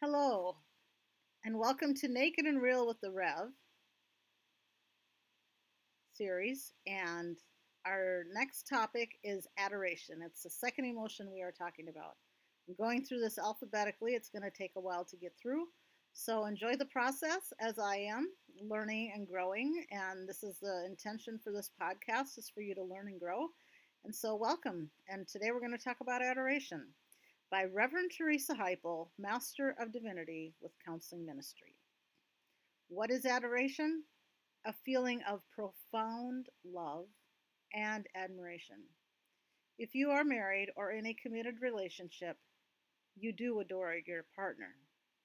Hello, and welcome to Naked and Real with the Rev series, and our next topic is adoration. It's the second emotion we are talking about. I'm going through this alphabetically. It's going to take a while to get through, so enjoy the process as I am learning and growing, and this is the intention for this podcast, is for you to learn and grow, and so welcome, and today we're going to talk about adoration. By Reverend Teresa Heipel, Master of Divinity with Counseling Ministry. What is adoration? A feeling of profound love and admiration. If you are married or in a committed relationship, you do adore your partner,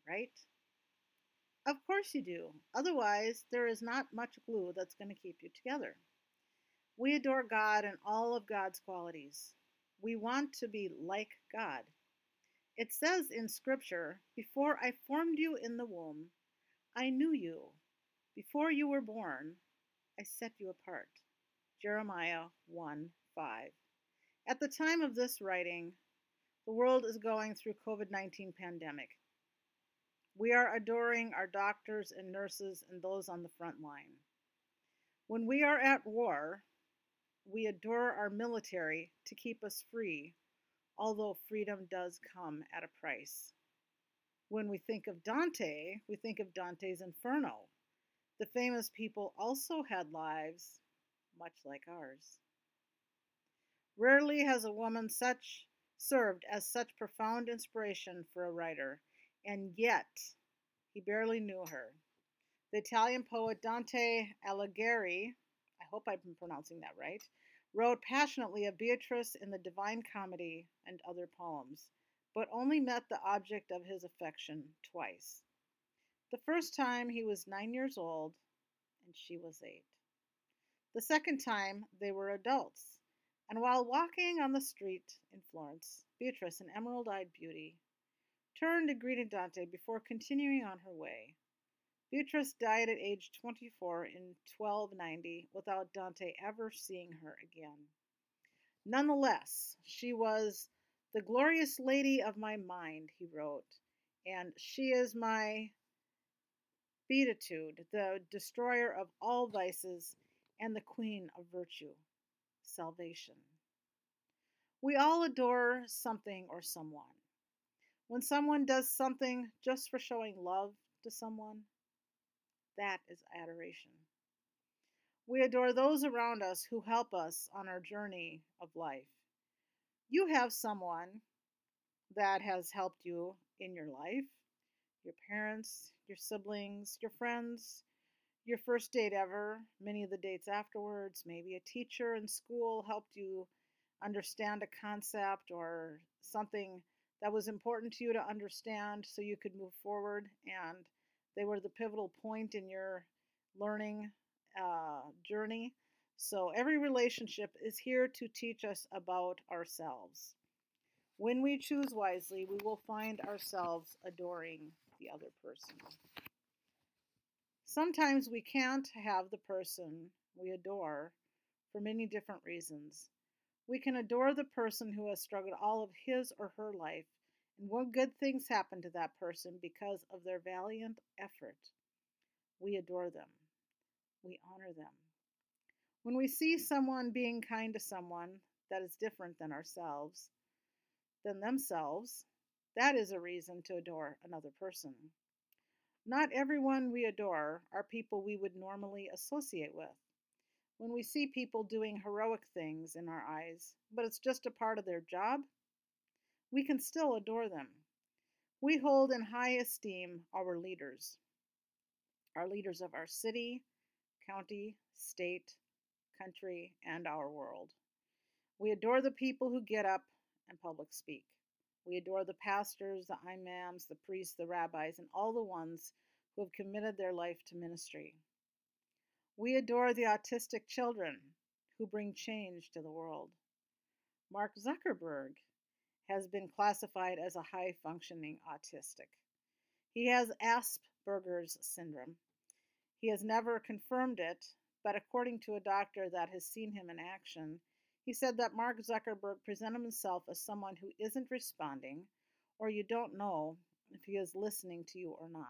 right? Of course you do. Otherwise, there is not much glue that's going to keep you together. We adore God and all of God's qualities. We want to be like God. It says in Scripture, before I formed you in the womb, I knew you. Before you were born, I set you apart. Jeremiah 1:5. At the time of this writing, the world is going through COVID-19 pandemic. We are adoring our doctors and nurses and those on the front line. When we are at war, we adore our military to keep us free, although freedom does come at a price. When we think of Dante, we think of Dante's Inferno. The famous people also had lives, much like ours. Rarely has a woman served as such profound inspiration for a writer, and yet he barely knew her. The Italian poet Dante Alighieri, I hope I'm pronouncing that right, wrote passionately of Beatrice in the Divine Comedy and other poems, but only met the object of his affection twice. The first time he was 9 years old, and she was 8. The second time they were adults, and while walking on the street in Florence, Beatrice, an emerald-eyed beauty, turned and greeted Dante before continuing on her way. Beatrice died at age 24 in 1290 without Dante ever seeing her again. Nonetheless, she was the glorious lady of my mind, he wrote, and she is my beatitude, the destroyer of all vices and the queen of virtue, salvation. We all adore something or someone. When someone does something just for showing love to someone, that is adoration. We adore those around us who help us on our journey of life. You have someone that has helped you in your life, your parents, your siblings, your friends, your first date ever, many of the dates afterwards, maybe a teacher in school helped you understand a concept or something that was important to you to understand so you could move forward, and they were the pivotal point in your learning journey. So every relationship is here to teach us about ourselves. When we choose wisely, we will find ourselves adoring the other person. Sometimes we can't have the person we adore for many different reasons. We can adore the person who has struggled all of his or her life, and what good things happen to that person because of their valiant effort. We adore them. We honor them. When we see someone being kind to someone that is different than themselves, that is a reason to adore another person. Not everyone we adore are people we would normally associate with. When we see people doing heroic things in our eyes, but it's just a part of their job, we can still adore them. We hold in high esteem our leaders of our city, county, state, country, and our world. We adore the people who get up and public speak. We adore the pastors, the imams, the priests, the rabbis, and all the ones who have committed their life to ministry. We adore the autistic children who bring change to the world. Mark Zuckerberg has been classified as a high-functioning autistic. He has Asperger's syndrome. He has never confirmed it, but according to a doctor that has seen him in action, he said that Mark Zuckerberg presented himself as someone who isn't responding, or you don't know if he is listening to you or not.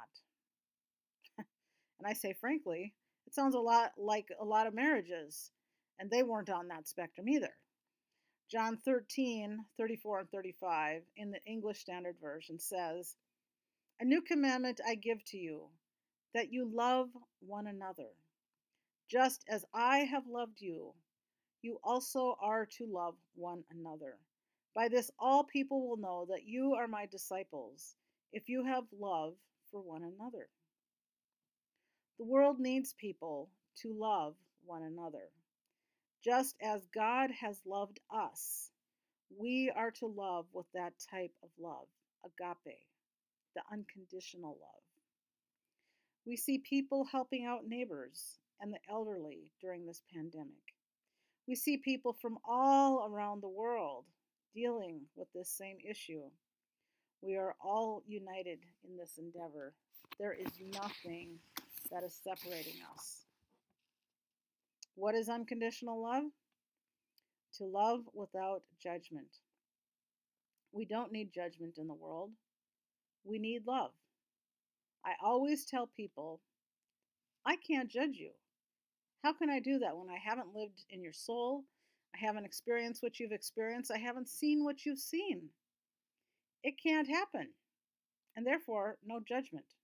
And I say, frankly, it sounds a lot like a lot of marriages, and they weren't on that spectrum either. John 13:34-35 in the English Standard Version says, "A new commandment I give to you, that you love one another. Just as I have loved you, you also are to love one another. By this all people will know that you are my disciples, if you have love for one another." The world needs people to love one another. Just as God has loved us, we are to love with that type of love, agape, the unconditional love. We see people helping out neighbors and the elderly during this pandemic. We see people from all around the world dealing with this same issue. We are all united in this endeavor. There is nothing that is separating us. What is unconditional love? To love without judgment. We don't need judgment in the world. We need love. I always tell people, I can't judge you. How can I do that when I haven't lived in your soul? I haven't experienced what you've experienced. I haven't seen what you've seen. It can't happen. And therefore, no judgment.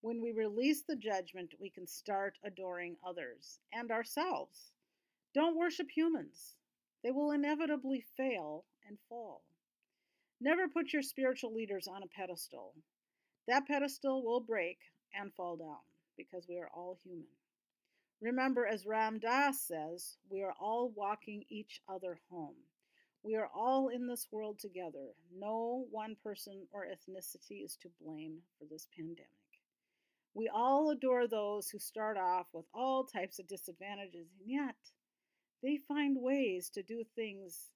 When we release the judgment, we can start adoring others and ourselves. Don't worship humans. They will inevitably fail and fall. Never put your spiritual leaders on a pedestal. That pedestal will break and fall down because we are all human. Remember, as Ram Dass says, we are all walking each other home. We are all in this world together. No one person or ethnicity is to blame for this pandemic. We all adore those who start off with all types of disadvantages, and yet they find ways to do things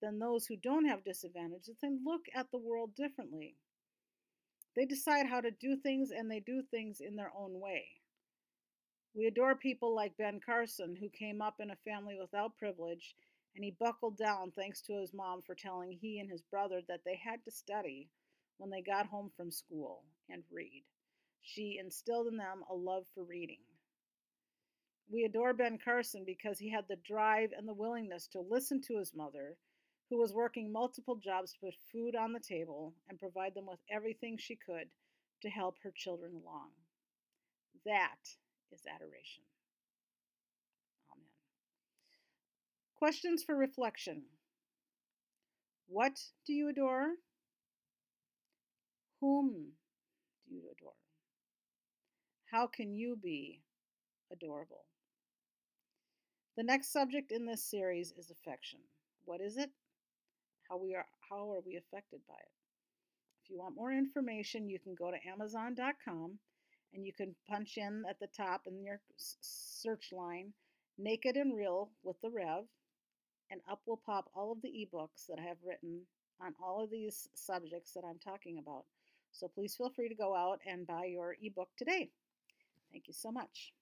than those who don't have disadvantages and look at the world differently. They decide how to do things, and they do things in their own way. We adore people like Ben Carson, who came up in a family without privilege, and he buckled down thanks to his mom for telling he and his brother that they had to study when they got home from school and read. She instilled in them a love for reading. We adore Ben Carson because he had the drive and the willingness to listen to his mother, who was working multiple jobs to put food on the table and provide them with everything she could to help her children along. That is adoration. Amen. Questions for reflection. What do you adore? Whom do you adore? How can you be adorable? The next subject in this series is affection. What is it? How are we affected by it? If you want more information, you can go to Amazon.com and you can punch in at the top in your search line, Naked and Real with the Rev, and up will pop all of the ebooks that I have written on all of these subjects that I'm talking about. So please feel free to go out and buy your ebook today. Thank you so much.